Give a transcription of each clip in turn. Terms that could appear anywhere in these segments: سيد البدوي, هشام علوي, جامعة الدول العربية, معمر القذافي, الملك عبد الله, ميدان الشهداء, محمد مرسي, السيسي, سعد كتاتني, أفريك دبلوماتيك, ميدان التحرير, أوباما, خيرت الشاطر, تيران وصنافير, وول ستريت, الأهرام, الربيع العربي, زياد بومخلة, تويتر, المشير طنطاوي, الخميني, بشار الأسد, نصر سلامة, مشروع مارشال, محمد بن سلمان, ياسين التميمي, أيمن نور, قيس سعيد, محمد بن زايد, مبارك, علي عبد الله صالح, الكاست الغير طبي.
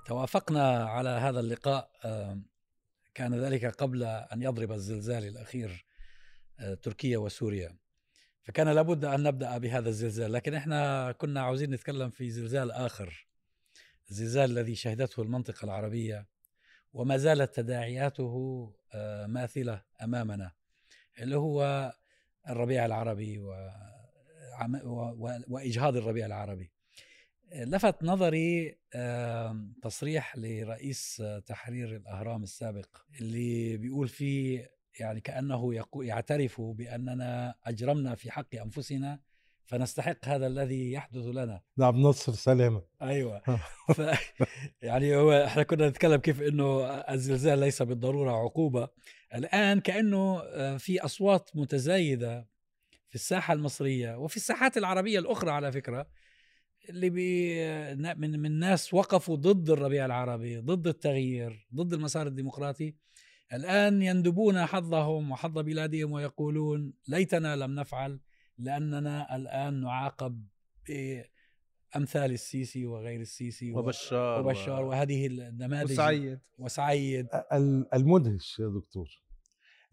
وتوافقنا على هذا اللقاء، كان ذلك قبل أن يضرب الزلزال الأخير تركيا وسوريا، فكان لابد أن نبدأ بهذا الزلزال، لكن إحنا كنا عاوزين نتكلم في زلزال آخر، الزلزال الذي شهدته المنطقة العربية وما زالت تداعياته ماثلة أمامنا، اللي هو الربيع العربي وإجهاض الربيع العربي. لفت نظري تصريح لرئيس تحرير الأهرام السابق اللي بيقول فيه يعني كأنه يعترف بأننا أجرمنا في حق أنفسنا فنستحق هذا الذي يحدث لنا. نعم، نصر سلامة. أيوة. يعني هو احنا كنا نتكلم كيف أنه الزلزال ليس بالضرورة عقوبة، الآن كأنه في أصوات متزايدة في الساحة المصرية وفي الساحات العربية الأخرى على فكرة، اللي من ناس وقفوا ضد الربيع العربي، ضد التغيير، ضد المسار الديمقراطي، الآن يندبون حظهم وحظ بلادهم ويقولون ليتنا لم نفعل، لأننا الآن نعاقب بأمثال السيسي وغير السيسي وبشار وهذه النماذج وسعيد. المدهش يا دكتور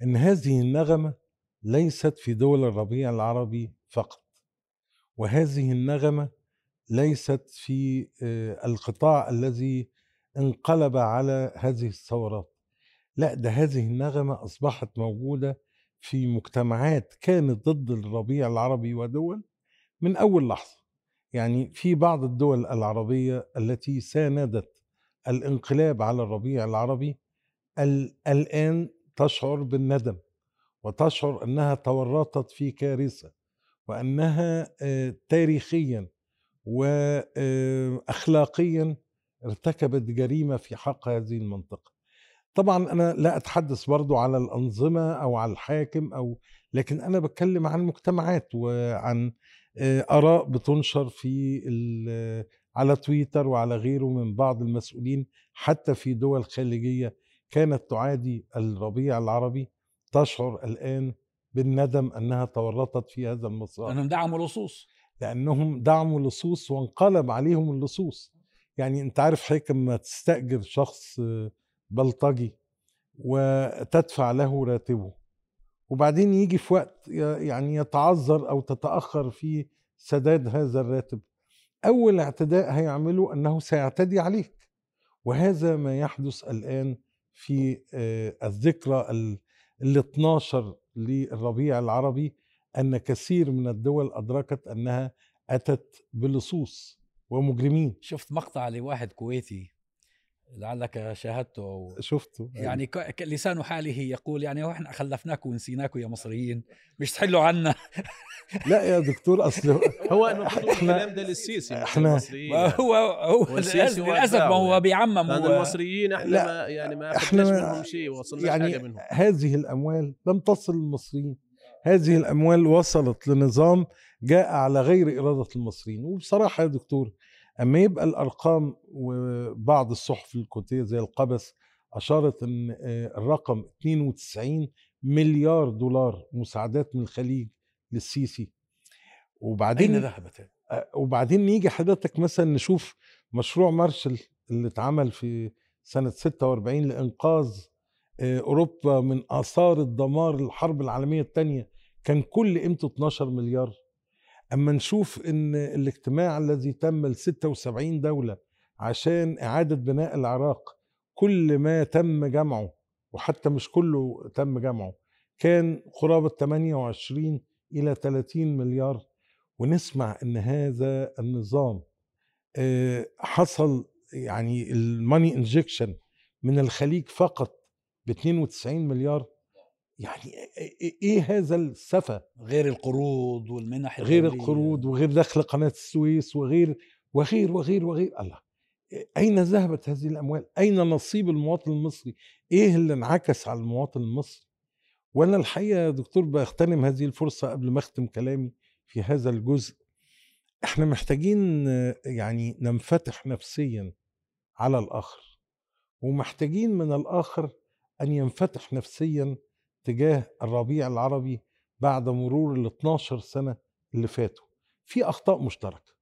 أن هذه النغمة ليست في دول الربيع العربي فقط، وهذه النغمة ليست في القطاع الذي انقلب على هذه الثورات، لا، ده هذه النغمة أصبحت موجودة في مجتمعات كانت ضد الربيع العربي ودول من أول لحظة. يعني في بعض الدول العربية التي ساندت الانقلاب على الربيع العربي الآن تشعر بالندم وتشعر أنها تورطت في كارثة، وأنها تاريخيا وأخلاقيا ارتكبت جريمة في حق هذه المنطقة. طبعا أنا لا أتحدث برضو على الأنظمة أو على الحاكم لكن أنا بتكلم عن مجتمعات وعن آراء بتنشر على تويتر وعلى غيره من بعض المسؤولين حتى في دول خليجية كانت تعادي الربيع العربي، تشعر الآن بالندم أنها تورطت في هذا المسار، لأنهم دعموا لصوص وانقلب عليهم اللصوص. يعني أنت عارف حكم ما تستأجر شخص بلطجي وتدفع له راتبه وبعدين يجي في وقت يعني يتعذر أو تتأخر في سداد هذا الراتب، أول اعتداء هيعمله أنه سيعتدي عليك، وهذا ما يحدث الآن في الذكرى ال12 للربيع العربي، أن كثير من الدول أدركت أنها أتت بلصوص ومجرمين. شفت مقطع لواحد كويتي لعلك شاهدته أو شفته، يعني لسان حاله يقول يعني احنا خلفناكم ونسيناكم يا مصريين، مش تحلوا عنا. لا يا دكتور، اصل هو الكلام ده للسيسي، احنا هو السيسي للاسف ما هو بيعمم المصريين، احنا ما يعني ما اخذناش منهم شيء، وصلناش يعني حاجه منهم. هذه الاموال لم تصل للمصريين، هذه الاموال وصلت لنظام جاء على غير اراده المصريين. وبصراحه يا دكتور، أما يبقى الأرقام وبعض الصحف الكويتية زي القبس أشارت أن الرقم 92 مليار دولار مساعدات من الخليج للسيسي، وبعدين أين ذهبت؟ وبعدين يجي حضرتك مثلا نشوف مشروع مارشال اللي اتعمل في سنة 46 لإنقاذ أوروبا من آثار الدمار الحرب العالمية الثانية، كان كل قيمته 12 مليار. أما نشوف أن الاجتماع الذي تم ل 76 دولة عشان إعادة بناء العراق، كل ما تم جمعه وحتى مش كله تم جمعه كان قرابة 28 إلى 30 مليار. ونسمع أن هذا النظام حصل يعني الماني انجكشن من الخليج فقط ب 92 مليار. يعني ايه هذا السفة؟ غير القروض والمنح، غير القروض وغير دخل قناة السويس وغير وغير وغير وغير. الله، اين ذهبت هذه الاموال؟ اين نصيب المواطن المصري؟ ايه اللي انعكس على المواطن المصري؟ وانا الحقيقة يا دكتور بأغتنم هذه الفرصة قبل ما اختم كلامي في هذا الجزء، احنا محتاجين يعني ننفتح نفسيا على الاخر، ومحتاجين من الاخر ان ينفتح نفسيا تجاه الربيع العربي بعد مرور ال 12 سنة اللي فاتوا. في أخطاء مشتركة،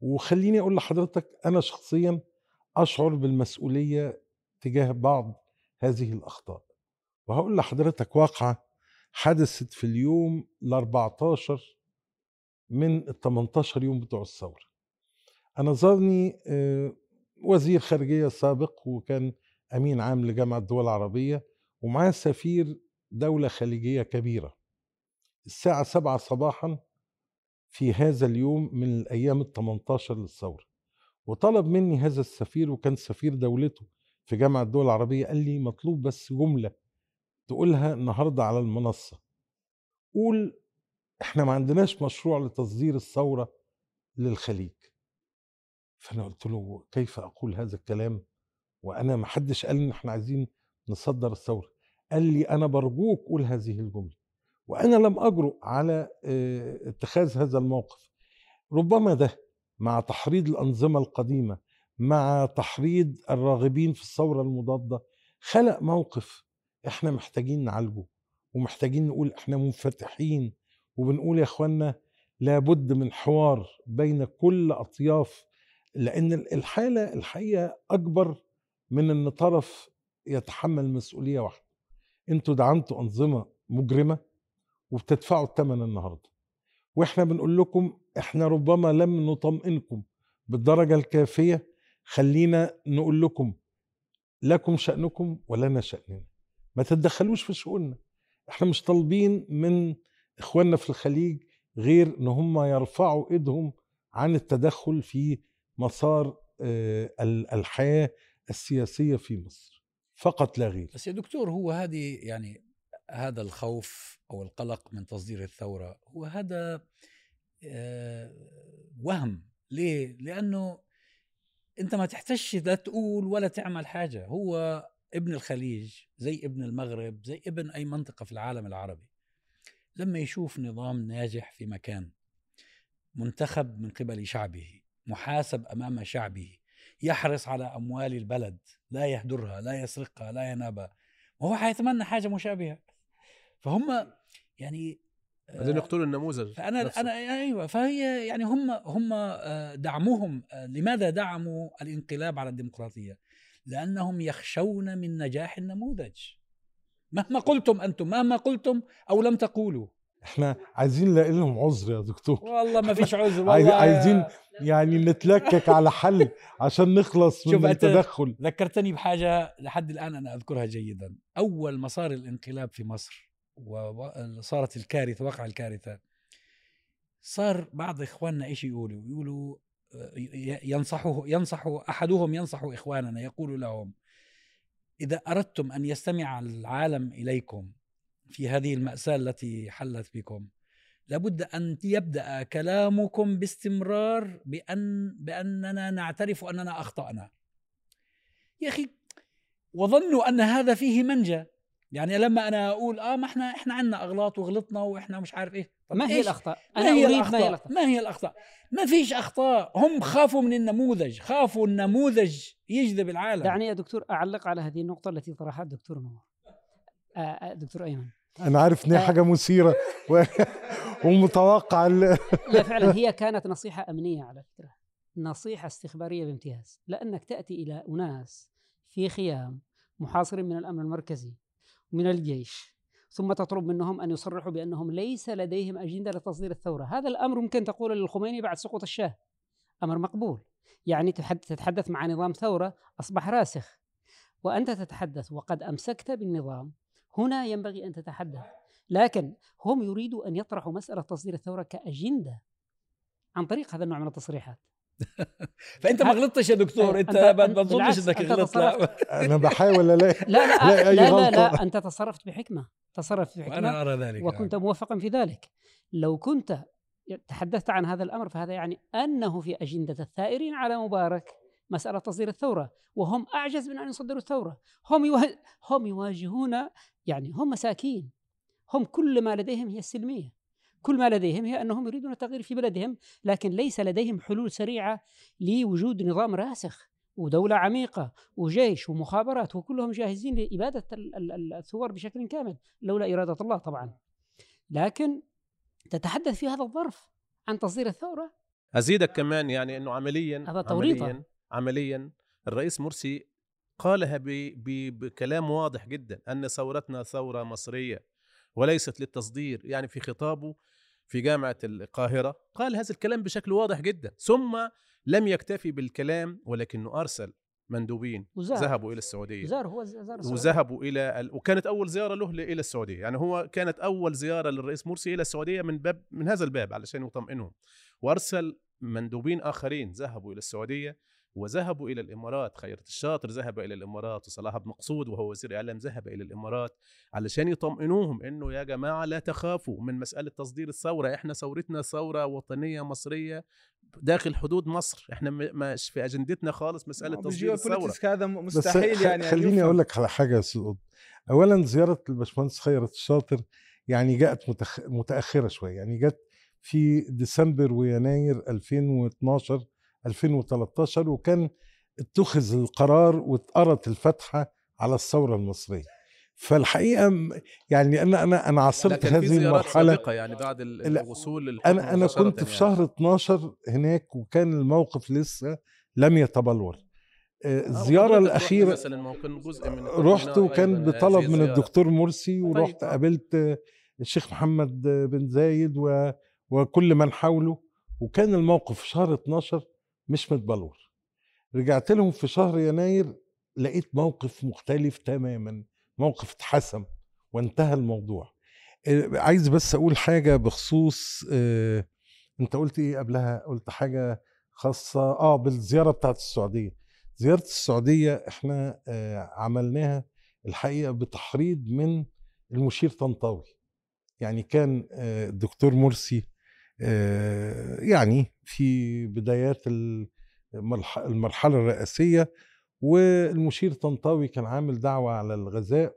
وخليني أقول لحضرتك أنا شخصيا أشعر بالمسؤولية تجاه بعض هذه الأخطاء. وهقول لحضرتك واقعة حدثت في اليوم 14 من 18 يوم بتوع الثورة. أنا زارني وزير خارجية سابق وكان أمين عام لجامعة الدول العربية ومعاه سفير دولة خليجية كبيرة. الساعة 7 صباحا في هذا اليوم من الأيام 18 للثورة، وطلب مني هذا السفير وكان سفير دولته في جامعة الدول العربية، قال لي مطلوب بس جملة تقولها النهاردة على المنصة، قول احنا ما عندناش مشروع لتصدير الثورة للخليج. فأنا قلت له كيف أقول هذا الكلام وأنا ما حدش قال إن احنا عايزين نصدر الثورة؟ قال لي أنا برجوك قول هذه الجملة. وأنا لم أجرؤ على اتخاذ هذا الموقف، ربما ده مع تحريض الأنظمة القديمة، مع تحريض الراغبين في الثورة المضادة، خلق موقف احنا محتاجين نعالجه ومحتاجين نقول احنا منفتحين وبنقول يا اخوانا لابد من حوار بين كل أطياف، لأن الحالة الحقيقة أكبر من أن طرف يتحمل مسؤولية واحدة. انتوا دعمتوا أنظمة مجرمة وبتدفعوا الثمن النهاردة، واحنا بنقول لكم احنا ربما لم نطمئنكم بالدرجة الكافية، خلينا نقول لكم لكم شأنكم ولنا شأننا، ما تتدخلوش في شؤوننا. احنا مش طالبين من اخواننا في الخليج غير ان هم يرفعوا ايدهم عن التدخل في مسار الحياة السياسية في مصر، فقط لا غير. بس يا دكتور، هو هذه يعني هذا الخوف أو القلق من تصدير الثورة هو هذا وهم. ليه؟ لأنه أنت ما تحتاجش لا تقول ولا تعمل حاجة. هو ابن الخليج زي ابن المغرب زي ابن أي منطقة في العالم العربي، لما يشوف نظام ناجح في مكان، منتخب من قبل شعبه، محاسب أمام شعبه، يحرص على أموال البلد، لا يهدرها، لا يسرقها، لا ينابها، وهو حيتمنى حاجة مشابهة. فهم يعني عايزين يقتلوا النموذج. انا ايوه، فهي يعني هم دعموهم، لماذا دعموا الانقلاب على الديمقراطية؟ لأنهم يخشون من نجاح النموذج. مهما قلتم انتم، مهما قلتم او لم تقولوا، احنا عايزين نلاقي لهم عذر يا دكتور. والله ما فيش عذر، والله عايزين يعني نتلكك على حل عشان نخلص من التدخل. ذكرتني بحاجة لحد الآن أنا أذكرها جيدا. أول ما صار الانقلاب في مصر وصارت الكارثة، وقع الكارثة، صار بعض إخواننا إيش يقولوا ينصحوا أحدهم ينصح إخواننا، يقول لهم إذا أردتم أن يستمع العالم إليكم في هذه المأساة التي حلت بكم، لابد أن يبدأ كلامكم باستمرار بأننا نعترف أننا أخطأنا. يا أخي، وظنوا أن هذا فيه منجى. يعني لما أنا أقول ما إحنا عنا أغلاط وغلطنا وإحنا مش عارف إيه، ما هي الأخطاء؟ ما هي الأخطاء؟ ما فيش أخطاء. هم خافوا من النموذج، خافوا النموذج يجذب العالم. دعني يا دكتور أعلق على هذه النقطة التي طرحها الدكتور نور. دكتور أيمن، أنا عارف إن هي حاجة مثيرة ومتوقع لا فعلا هي كانت نصيحة أمنية على فكرة، نصيحة استخبارية بامتياز، لأنك تأتي إلى أناس في خيام محاصرين من الأمن المركزي ومن الجيش، ثم تطلب منهم أن يصرحوا بأنهم ليس لديهم أجندة لتصدير الثورة. هذا الأمر ممكن تقول للخميني بعد سقوط الشاه، أمر مقبول. يعني تتحدث مع نظام ثورة أصبح راسخ وأنت تتحدث وقد أمسكت بالنظام، هنا ينبغي أن تتحدث. لكن هم يريدوا أن يطرحوا مسألة تصدير الثورة كأجندة عن طريق هذا النوع من التصريحات. فأنت ما غلطتش يا دكتور، أنت ما تظنش أنك غلطت. أنا بحاول ألاقي لا، أنت تصرفت بحكمة، وأنا أرى ذلك وكنت موفقا في ذلك. لو كنت تحدثت عن هذا الأمر فهذا يعني أنه في أجندة الثائرين على مبارك مسألة تصدير الثورة، وهم أعجز من أن يصدروا الثورة. هم يواجهون، يعني هم مساكين، هم كل ما لديهم هي السلمية، كل ما لديهم هي أنهم يريدون التغيير في بلدهم، لكن ليس لديهم حلول سريعة لوجود نظام راسخ ودولة عميقة وجيش ومخابرات وكلهم جاهزين لإبادة الثوار بشكل كامل لولا إرادة الله طبعا. لكن تتحدث في هذا الظرف عن تصدير الثورة. أزيدك كمان يعني أنه عمليا هذا توريطا. عمليا الرئيس مرسي قالها بكلام واضح جدا أن ثورتنا ثورة مصرية وليست للتصدير. يعني في خطابه في جامعة القاهرة قال هذا الكلام بشكل واضح جدا، ثم لم يكتفي بالكلام ولكنه أرسل مندوبين ذهبوا إلى السعودية وذهبوا إلى وكانت أول زيارة له إلى السعودية. يعني هو كانت أول زيارة للرئيس مرسي إلى السعودية من هذا الباب علشان يطمئنهم، وأرسل مندوبين آخرين ذهبوا إلى السعودية وذهبوا إلى الإمارات. خيرت الشاطر ذهب إلى الإمارات، وصلاح بن مقصود وهو وزير إعلام ذهب إلى الإمارات علشان يطمئنوهم إنه يا جماعة لا تخافوا من مسألة تصدير الثورة، إحنا ثورتنا ثورة وطنية مصرية داخل حدود مصر، إحنا مش في أجندتنا خالص مسألة تصدير الثورة. هذا مستحيل. يعني خليني أقول لك على حاجة يا سعود. أولا زيارة الباشمهندس خيرت الشاطر يعني جاءت متأخرة شوية، يعني جت في ديسمبر ويناير 2012 2013 وكان اتخذ القرار واتقرت الفتحة على الثورة المصرية. فالحقيقة يعني أنا عاصرت هذه المرحلة يعني بعد الوصول. أنا كنت في شهر 12 هناك وكان الموقف لسه لم يتبلور. الزيارة الأخيرة رحت وكان بطلب من الدكتور مرسي، ورحت قابلت الشيخ محمد بن زايد وكل من حوله، وكان الموقف في شهر 12 مش متبلور. رجعت لهم في شهر يناير لقيت موقف مختلف تماما، موقف اتحسم وانتهى الموضوع. عايز بس اقول حاجة بخصوص انت قلت ايه قبلها، قلت حاجة خاصة بالزيارة بتاعت السعودية. زيارة السعودية احنا عملناها الحقيقة بتحريض من المشير طنطاوي. يعني كان الدكتور مرسي يعني في بدايات المرحلة الرئاسية، والمشير طنطاوي كان عامل دعوة على الغذاء،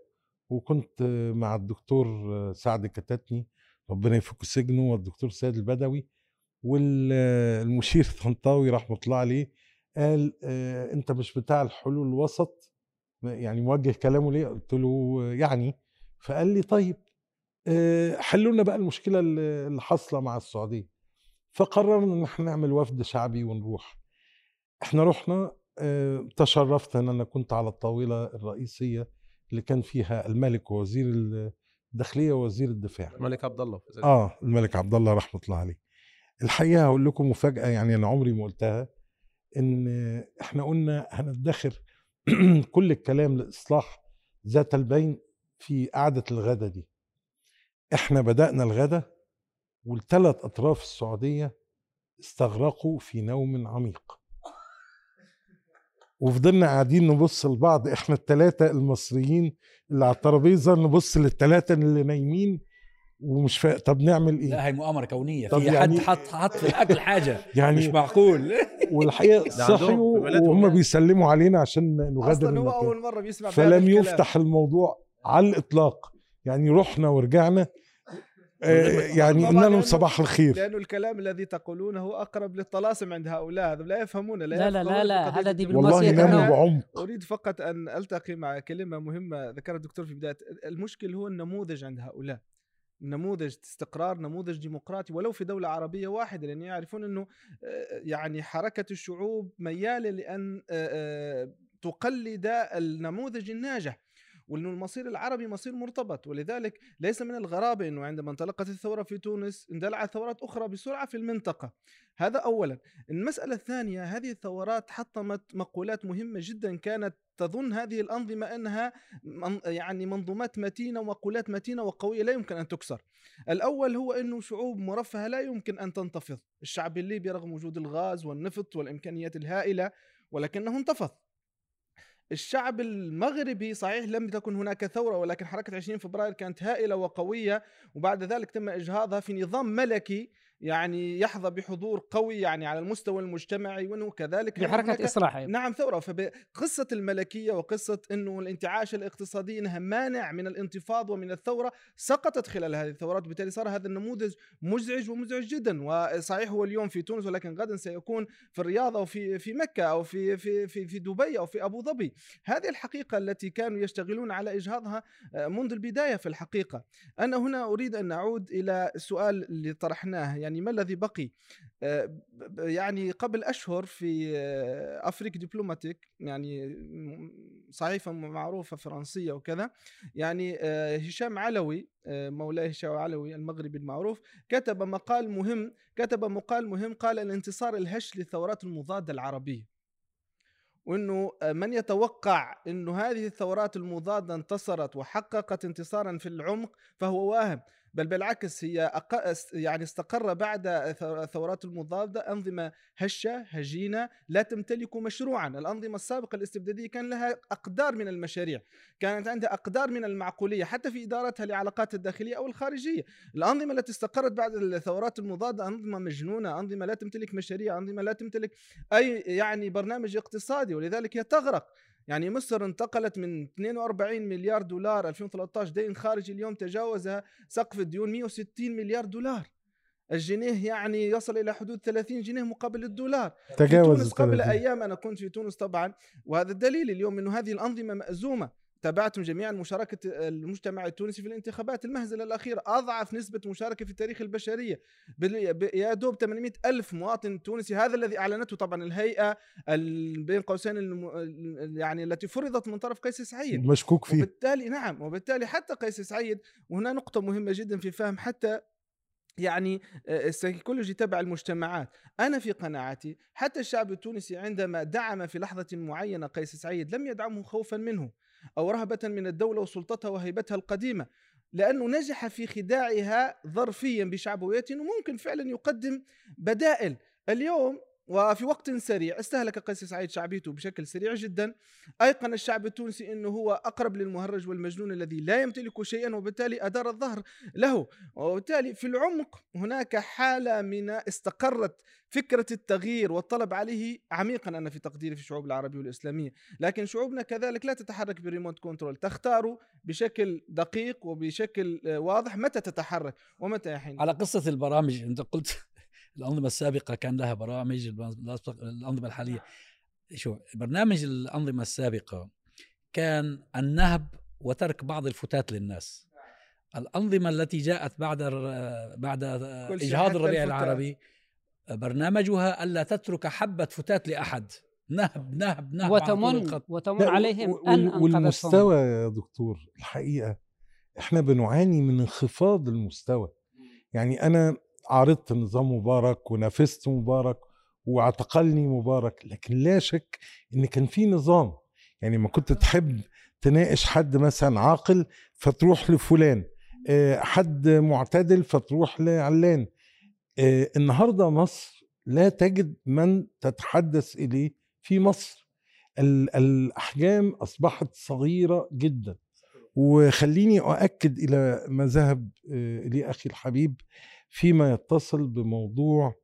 وكنت مع الدكتور سعد كتاتني ربنا يفك سجنه والدكتور سيد البدوي. والمشير طنطاوي رحمة الله عليه قال انت مش بتاع الحلول الوسط، يعني موجه كلامه ليه؟ قلت له يعني. فقال لي طيب حلوا لنا بقى المشكلة اللي حاصلة مع السعودية. فقررنا ان احنا نعمل وفد شعبي ونروح. احنا رحنا، تشرفت ان انا كنت على الطاولة الرئيسية اللي كان فيها الملك ووزير الداخلية ووزير الدفاع الملك عبد الله. الملك عبد الله رحمة الله عليه. الحقيقة هقول لكم مفاجأة، يعني انا عمري ما قلتها، ان احنا قلنا هندخر كل الكلام لإصلاح ذات البين في قعدة الغدا دي. احنا بدأنا الغدا والثلاث اطراف السعودية استغرقوا في نوم عميق، وفضلنا قاعدين نبص لبعض، احنا الثلاثة المصريين اللي على الترابيزة نبص للثلاثة اللي نايمين ومش طب نعمل ايه؟ لا هي مؤامرة كونية، في يعني حد حط في الاكل حاجة يعني مش معقول. والحقيقة صحيوا وهم بيسلموا علينا عشان نغادر اصلا هو اول مرة بيسمع، فلم يفتح الموضوع على الاطلاق. يعني رحنا ورجعنا يعني قلنا لهم صباح الخير، لأنه الكلام الذي تقولونه أقرب للطلاسم عند هؤلاء، هذا لا يفهمون. لا هذا دي بالمصير. أريد فقط أن ألتقي مع كلمة مهمة ذكرها الدكتور في بداية. المشكل هو النموذج عند هؤلاء، نموذج استقرار، نموذج ديمقراطي ولو في دولة عربية واحدة، لأن يعرفون أنه يعني حركة الشعوب ميالة لأن تقلد النموذج الناجح، وأنه المصير العربي مصير مرتبط. ولذلك ليس من الغرابة أنه عندما انطلقت الثورة في تونس اندلعت ثورات أخرى بسرعة في المنطقة. هذا أولا. المسألة الثانية، هذه الثورات حطمت مقولات مهمة جدا كانت تظن هذه الأنظمة أنها يعني منظومات متينة ومقولات متينة وقوية لا يمكن أن تكسر. الأول هو أنه شعوب مرفهة لا يمكن أن تنتفض. الشعب الليبي رغم وجود الغاز والنفط والإمكانيات الهائلة ولكنه انتفض. الشعب المغربي صحيح لم تكن هناك ثورة، ولكن حركة 20 فبراير كانت هائلة وقوية، وبعد ذلك تم إجهاضها في نظام ملكي يعني يحظى بحضور قوي يعني على المستوى المجتمعي، وانه كذلك بحركة إصلاحية. نعم ثورة. فقصة الملكية وقصة انه الانتعاش الاقتصادي انها مانع من الانتفاض ومن الثورة سقطت خلال هذه الثورات، وبالتالي صار هذا النموذج مزعج ومزعج جدا. وصحيح هو اليوم في تونس، ولكن غدا سيكون في الرياض او في مكة او في دبي او في ابو ظبي. هذه الحقيقة التي كانوا يشتغلون على اجهاضها منذ البداية. في الحقيقة انا هنا اريد ان اعود الى السؤال اللي طرحناه، يعني ما الذي بقي؟ يعني قبل أشهر في أفريك دبلوماتيك، يعني صحيفة معروفة فرنسية وكذا، يعني هشام علوي، مولاي هشام علوي المغربي المعروف، كتب مقال مهم، قال الانتصار الهش للثورات المضادة العربية، وأنه من يتوقع أن هذه الثورات المضادة انتصرت وحققت انتصارا في العمق فهو واهم، بل بالعكس هي يعني استقر بعد الثورات المضادة أنظمة هشة هجينة لا تمتلك مشروعا. الأنظمة السابقة الاستبدادية كان لها أقدار من المشاريع، كانت عندها أقدار من المعقولية حتى في إدارتها لعلاقات الداخلية أو الخارجية. الأنظمة التي استقرت بعد الثورات المضادة أنظمة مجنونة، أنظمة لا تمتلك مشاريع، أنظمة لا تمتلك أي يعني برنامج اقتصادي، ولذلك هي تغرق. يعني مصر انتقلت من 42 مليار دولار 2013 دين خارجي، اليوم تجاوزها سقف الديون 160 مليار دولار، الجنيه يعني يصل إلى حدود 30 جنيه مقابل الدولار. تجاوز قبل أيام، أنا كنت في تونس طبعا، وهذا الدليل اليوم أنه هذه الأنظمة مأزومة. تابعتم جميعا مشاركة المجتمع التونسي في الانتخابات المهزلة الأخيرة، أضعف نسبة مشاركة في تاريخ البشرية، يا دوب 800 ألف مواطن تونسي. هذا الذي أعلنته طبعا الهيئة بين قوسين يعني التي فرضت من طرف قيس سعيد مشكوك فيه، وبالتالي نعم، وبالتالي حتى قيس سعيد، وهنا نقطة مهمة جدا في فهم حتى يعني السيكولوجي تبع المجتمعات، أنا في قناعتي حتى الشعب التونسي عندما دعم في لحظة معينة قيس سعيد لم يدعمه خوفا منه أو رهبة من الدولة وسلطتها وهيبتها القديمة، لأنه نجح في خداعها ظرفيا بشعبويته، وممكن فعلا يقدم بدائل. اليوم وفي وقت سريع استهلك قيس سعيد شعبيته بشكل سريع جدا، أيقن الشعب التونسي أنه هو أقرب للمهرج والمجنون الذي لا يمتلك شيئا، وبالتالي أدار الظهر له. وبالتالي في العمق هناك حالة من استقرت فكرة التغيير والطلب عليه عميقا، أنا في تقديري في الشعوب العربية والإسلامية، لكن شعوبنا كذلك لا تتحرك بالريموت كنترول، تختار بشكل دقيق وبشكل واضح متى تتحرك ومتى يحين. على قصة البرامج، أنت قلت الأنظمة السابقة كان لها برامج، الأنظمة الحالية شو؟ برنامج الأنظمة السابقة كان النهب وترك بعض الفتات للناس. الأنظمة التي جاءت بعد إجهاض الربيع العربي برنامجها ألا تترك حبة فتات لأحد، نهب نهب نهب، وتمن عليهم أن والمستوى يا دكتور الحقيقة احنا بنعاني من انخفاض المستوى. يعني أنا عارضت نظام مبارك ونافست مبارك واعتقلني مبارك، لكن لا شك ان كان في نظام. يعني ما كنت تحب تناقش حد مثلا عاقل فتروح لفلان، حد معتدل فتروح لعلان. النهارده مصر لا تجد من تتحدث اليه. في مصر الاحجام اصبحت صغيره جدا، وخليني اؤكد الى ما ذهب اليه اخي الحبيب فيما يتصل بموضوع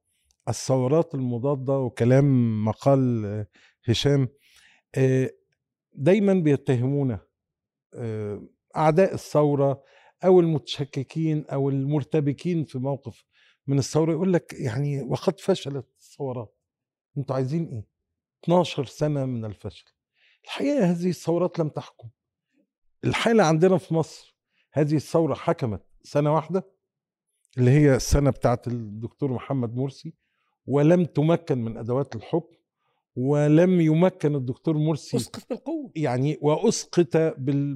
الثورات المضادة وكلام مقال هشام. دايما بيتهمونا أعداء الثورة أو المتشككين أو المرتبكين في موقف من الثورة، يقول لك يعني وقد فشلت الثورات. انتوا عايزين ايه؟ 12 سنة من الفشل. الحقيقة هذه الثورات لم تحكم. الحالة عندنا في مصر هذه الثورة حكمت سنة واحدة اللي هي السنة بتاعت الدكتور محمد مرسي، ولم تمكن من أدوات الحكم، ولم يمكن الدكتور مرسي، أسقط بالقوة يعني، وأسقط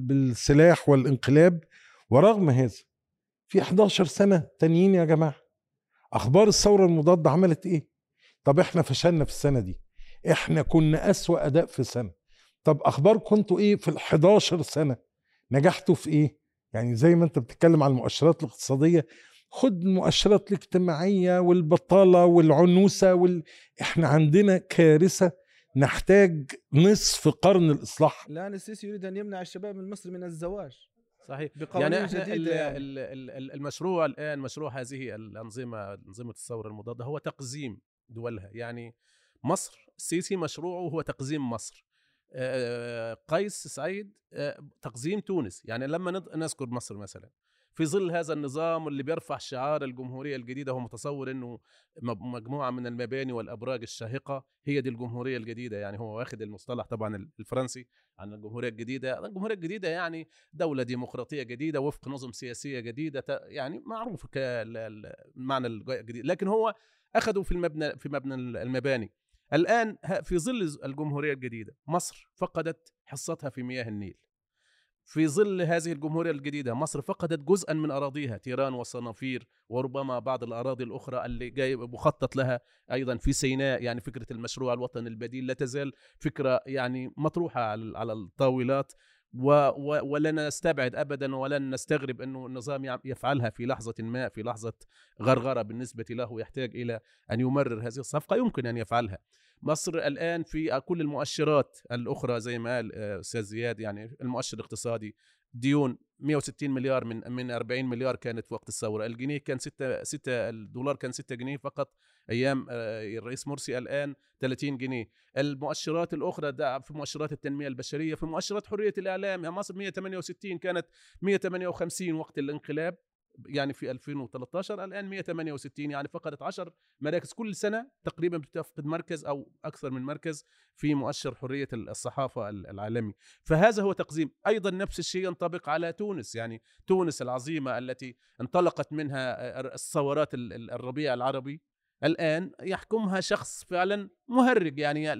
بالسلاح والانقلاب. ورغم هذا في 11 سنة تانيين يا جماعة، أخبار الثورة المضادة عملت إيه؟ طب إحنا فشلنا في السنة دي، إحنا كنا أسوأ أداء في سنة. طب أخبار كنتوا إيه في 11 سنة؟ نجحتوا في إيه؟ يعني زي ما أنت بتتكلم عن المؤشرات الاقتصادية، خد المؤشرات الاجتماعية والبطالة والعنوسة احنا عندنا كارثة، نحتاج نصف قرن الإصلاح. الآن السيسي يريد أن يمنع الشباب المصري من الزواج، صحيح، يعني احنا المشروع الآن، مشروع هذه الأنظمة، أنظمة الثورة المضادة، هو تقزيم دولها. يعني مصر، السيسي مشروعه هو تقزيم مصر، قيس سعيد تقزيم تونس. يعني لما نذكر مصر مثلا في ظل هذا النظام اللي بيرفع شعار الجمهورية الجديدة، هو متصور انه مجموعة من المباني والابراج الشاهقة هي دي الجمهورية الجديدة. يعني هو واخد المصطلح طبعا الفرنسي عن الجمهورية الجديدة. الجمهورية الجديدة يعني دولة ديمقراطية جديدة وفق نظم سياسية جديدة، يعني معروف كالمعنى الجديد، لكن هو اخده في مبنى المباني. الان في ظل الجمهورية الجديدة مصر فقدت حصتها في مياه النيل. في ظل هذه الجمهورية الجديدة مصر فقدت جزءا من أراضيها، تيران وصنافير وربما بعض الأراضي الأخرى اللي جاي مخطط لها أيضا في سيناء. يعني فكرة المشروع الوطني البديل لا تزال فكرة يعني مطروحة على الطاولات، ولن نستبعد أبدا ولن نستغرب أنه النظام يفعلها في لحظة ما، في لحظة غرغرة بالنسبة له يحتاج إلى أن يمرر هذه الصفقة، يمكن أن يفعلها. مصر الآن في كل المؤشرات الأخرى زي ما قال أستاذ زياد، يعني المؤشر الاقتصادي، ديون 160 مليار من 40 مليار كانت في وقت الثورة، الجنيه كان 6 الدولار كان 6 جنيه فقط أيام الرئيس مرسي، الآن 30 جنيه. المؤشرات الأخرى ده في مؤشرات التنمية البشرية، في مؤشرات حرية الإعلام، مصر 168 كانت 158 وقت الانقلاب يعني في 2013، الآن 168، يعني فقدت 10 مراكز كل سنة تقريبا، بتفقد مركز أو أكثر من مركز في مؤشر حرية الصحافة العالمي. فهذا هو تقزيم. أيضا نفس الشيء ينطبق على تونس، يعني تونس العظيمة التي انطلقت منها الثورات الربيع العربي، الآن يحكمها شخص فعلا مهرج، يعني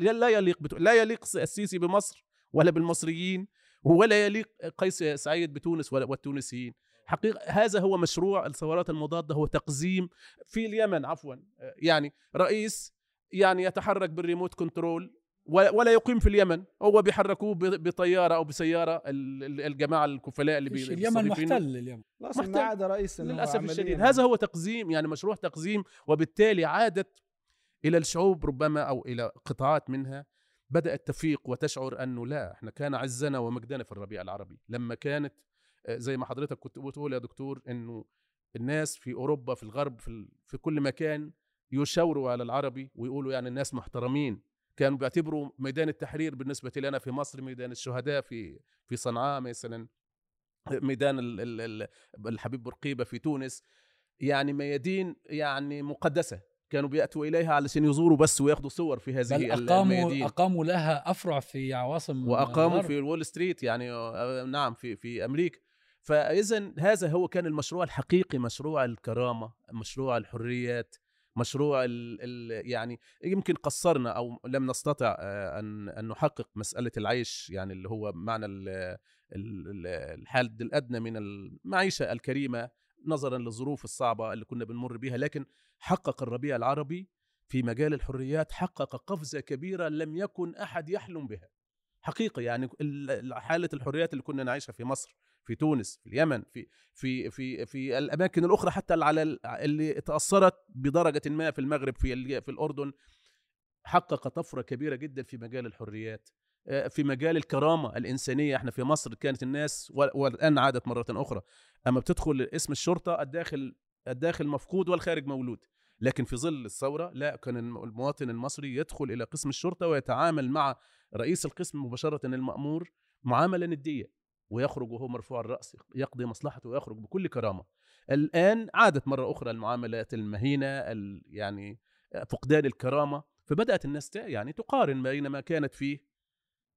لا يليق السيسي بمصر ولا بالمصريين، ولا يليق قيس سعيد بتونس والتونسيين. حقيقة هذا هو مشروع الثورات المضادة، هو تقزيم. في اليمن عفوا، يعني رئيس يعني يتحرك بالريموت كنترول ولا يقيم في اليمن، هو بيحركوه بطيارة أو بسيارة الجماعة الكفلاء اللي اليمن محتل، اليمن ما عدا رئيس للأسف الشديد. هذا هو تقزيم، يعني مشروع تقزيم، وبالتالي عادت إلى الشعوب ربما أو إلى قطاعات منها بدأت تفيق وتشعر أنه لا، احنا كان عزنا ومجدنا في الربيع العربي، لما كانت زي ما حضرتك كنت بتقول يا دكتور انه الناس في اوروبا في الغرب في كل مكان يشاوروا على العربي ويقولوا يعني الناس محترمين، كانوا بيعتبروا ميدان التحرير بالنسبه لنا في مصر ميدان الشهداء في صنعاء مثلا، ميدان الحبيب بورقيبة في تونس، يعني ميادين يعني مقدسه كانوا بيأتوا إليها علشان يزوروا بس وياخدوا صور في هذه الميادين. أقاموا لها أفرع في عواصم، وأقاموا في وول ستريت، يعني نعم في أمريكا. فإذن هذا هو كان المشروع الحقيقي، مشروع الكرامة، مشروع الحريات، مشروع يعني يمكن قصرنا أو لم نستطع أن نحقق مسألة العيش، يعني اللي هو معنى الحد الأدنى من المعيشة الكريمة نظرا للظروف الصعبة اللي كنا بنمر بها، لكن حقق الربيع العربي في مجال الحريات، حقق قفزة كبيرة لم يكن أحد يحلم بها حقيقة. يعني حالة الحريات اللي كنا نعيشها في مصر، في تونس، في اليمن، في الأماكن الأخرى، حتى على اللي تأثرت بدرجة ما في المغرب، في الأردن، حقق طفرة كبيرة جدا في مجال الحريات، في مجال الكرامة الإنسانية. احنا في مصر كانت الناس، والآن عادت مرة أخرى، أما بتدخل اسم الشرطة الداخل مفقود والخارج مولود، لكن في ظل الثورة لا، كان المواطن المصري يدخل إلى قسم الشرطة ويتعامل مع رئيس القسم مباشرة، المأمور، معاملة ندية، ويخرج وهو مرفوع الرأس يقضي مصلحته ويخرج بكل كرامة. الآن عادت مرة أخرى المعاملات المهينة، يعني فقدان الكرامة. فبدأت الناس يعني تقارن بين ما كانت فيه،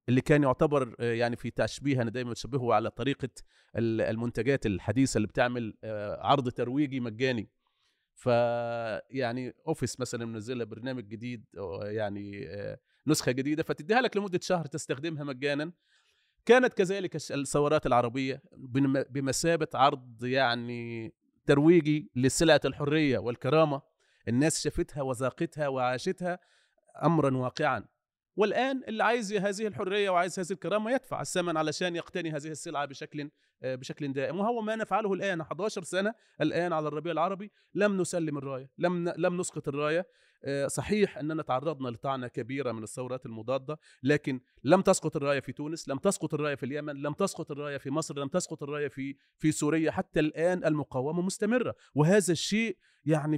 اللي كان يعتبر يعني في تشبيه، أنا دايما بشبهه على طريقة المنتجات الحديثة اللي بتعمل عرض ترويجي مجاني، فيعني أوفيس مثلا منزلها برنامج جديد، يعني نسخة جديدة، فتديها لك لمدة شهر تستخدمها مجانا. كانت كذلك الثورات العربية بمثابة عرض يعني ترويجي لسلعة الحرية والكرامة، الناس شافتها وذاقتها وعاشتها أمرا واقعا. والآن اللي عايز هذه الحرية وعايز هذه الكرامة يدفع الثمن علشان يقتني هذه السلعة بشكل دائم، وهو ما نفعله الآن. 11 سنة الآن على الربيع العربي لم نسلم الراية، لم نسقط الراية. صحيح أننا تعرضنا لطعنة كبيرة من الثورات المضادة، لكن لم تسقط الراية في تونس، لم تسقط الراية في اليمن، لم تسقط الراية في مصر، لم تسقط الراية في سوريا. حتى الآن المقاومة مستمرة، وهذا الشيء يعني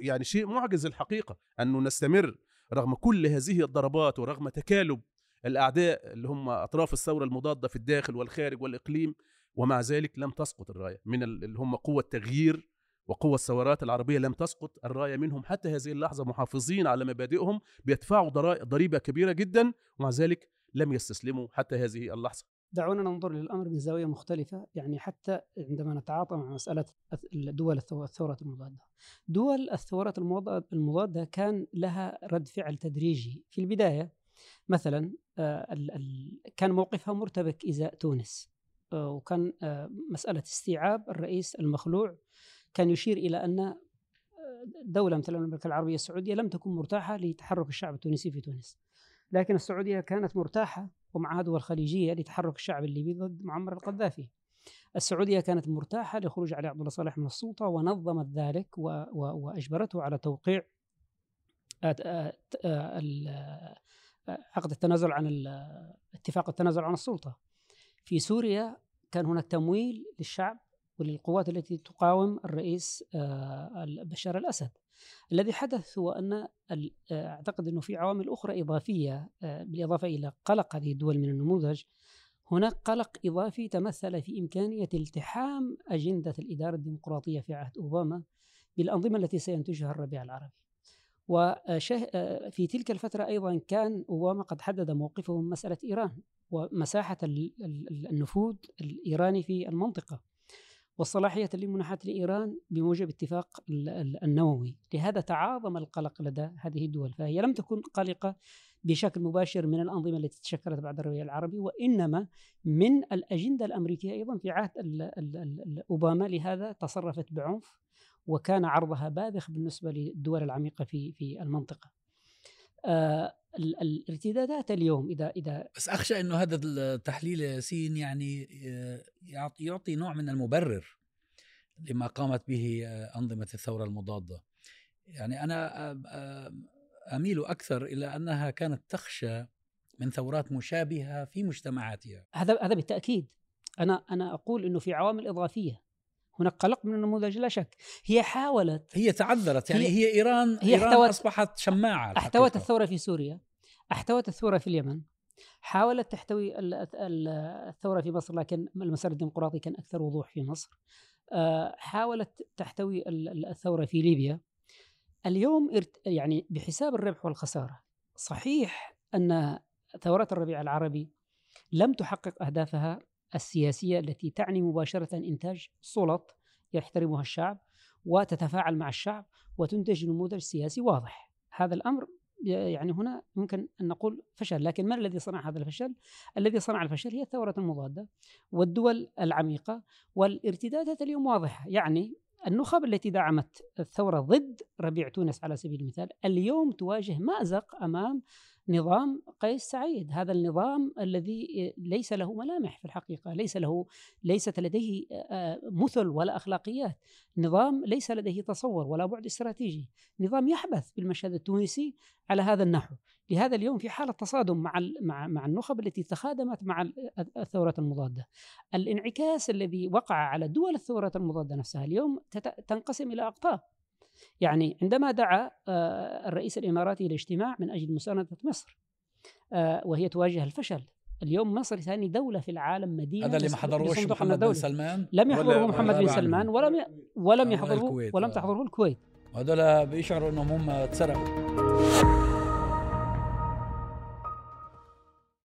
يعني شيء معجز الحقيقة، أنه نستمر رغم كل هذه الضربات، ورغم تكالب الأعداء اللي هم أطراف الثورة المضادة في الداخل والخارج والإقليم، ومع ذلك لم تسقط الراية من اللي هم قوة التغيير وقوة الثورات العربية، لم تسقط الراية منهم حتى هذه اللحظة، محافظين على مبادئهم، بيدفعوا ضريبة كبيرة جدا ومع ذلك لم يستسلموا حتى هذه اللحظة. دعونا ننظر للأمر من زاوية مختلفة، يعني حتى عندما نتعاطى مع مسألة دول الثورات المضادة، دول الثورات المضادة كان لها رد فعل تدريجي في البداية. مثلا كان موقفها مرتبك إزاء تونس، وكان مسألة استيعاب الرئيس المخلوع كان يشير إلى أن دولة مثل المملكة العربية السعودية لم تكن مرتاحة لتحرك الشعب التونسي في تونس، لكن السعودية كانت مرتاحة ومعها دول خليجية لتحرك الشعب الليبي ضد معمر القذافي. السعودية كانت مرتاحة لخروج علي عبد الله صالح من السلطة ونظمت ذلك وأجبرته على توقيع عقد التنازل عن اتفاق التنازل عن السلطة. في سوريا كان هناك تمويل للشعب وللقوات التي تقاوم الرئيس بشار الأسد. الذي حدث هو أن أعتقد أنه في عوامل أخرى إضافية بالإضافة إلى قلق هذه الدول من النموذج، هناك قلق إضافي تمثل في إمكانية التحام أجندة الإدارة الديمقراطية في عهد أوباما بالأنظمة التي سينتجها الربيع العربي. وفي تلك الفترة أيضا كان أوباما قد حدد موقفه من مسألة إيران ومساحة النفوذ الإيراني في المنطقة والصلاحية اللي منحت لإيران بموجب اتفاق النووي. لهذا تعاظم القلق لدى هذه الدول، فهي لم تكن قلقة بشكل مباشر من الأنظمة التي تشكلت بعد الربيع العربي، وإنما من الأجندة الأمريكية أيضا في عهد أوباما. لهذا تصرفت بعنف وكان عرضها باذخ بالنسبة للدول العميقة في المنطقة. الارتدادات اليوم إذا بس أخشى أنه هذا التحليل ياسين يعني يعطي نوع من المبرر لما قامت به أنظمة الثورة المضادة. يعني أنا أميل أكثر إلى أنها كانت تخشى من ثورات مشابهة في مجتمعاتها. هذا بالتأكيد. أنا أقول أنه في عوامل إضافية، هناك قلق من النموذج لا شك. هي حاولت، هي تعذرت، يعني هي إيران أصبحت شماعة. احتوت الثورة في سوريا، احتوت الثورة في اليمن، حاولت تحتوي الثورة في مصر لكن المسار الديمقراطي كان أكثر وضوح في مصر، حاولت تحتوي الثورة في ليبيا. اليوم يعني بحساب الربح والخسارة، صحيح أن ثورات الربيع العربي لم تحقق أهدافها السياسية التي تعني مباشرة إنتاج سلط يحترمها الشعب وتتفاعل مع الشعب وتنتج نموذج سياسي واضح. هذا الأمر يعني هنا ممكن أن نقول فشل، لكن من الذي صنع هذا الفشل؟ الذي صنع الفشل هي الثورة المضادة والدول العميقة، والارتدادات اليوم واضحة. يعني النخب التي دعمت الثورة ضد ربيع تونس على سبيل المثال اليوم تواجه مأزق أمام نظام قيس سعيد، هذا النظام الذي ليس له ملامح في الحقيقة، ليست لديه مثل ولا أخلاقيات، نظام ليس لديه تصور ولا بعد استراتيجي، نظام يحبث بالمشهد التونسي على هذا النحو. لهذا اليوم في حالة تصادم مع النخب التي تخادمت مع الثورات المضادة. الانعكاس الذي وقع على دول الثورات المضادة نفسها اليوم تنقسم إلى أقطاب. يعني عندما دعا الرئيس الإماراتي لاجتماع من أجل مساندة مصر وهي تواجه الفشل، اليوم مصر ثاني دولة في العالم مدينة. هذا اللي ما حضروش محمد بن سلمان، لم يحضره محمد بن سلمان ولم يحضره الكويت، ولم تحضره الكويت. هذول بيشعروا أنهم هم اتسرقوا.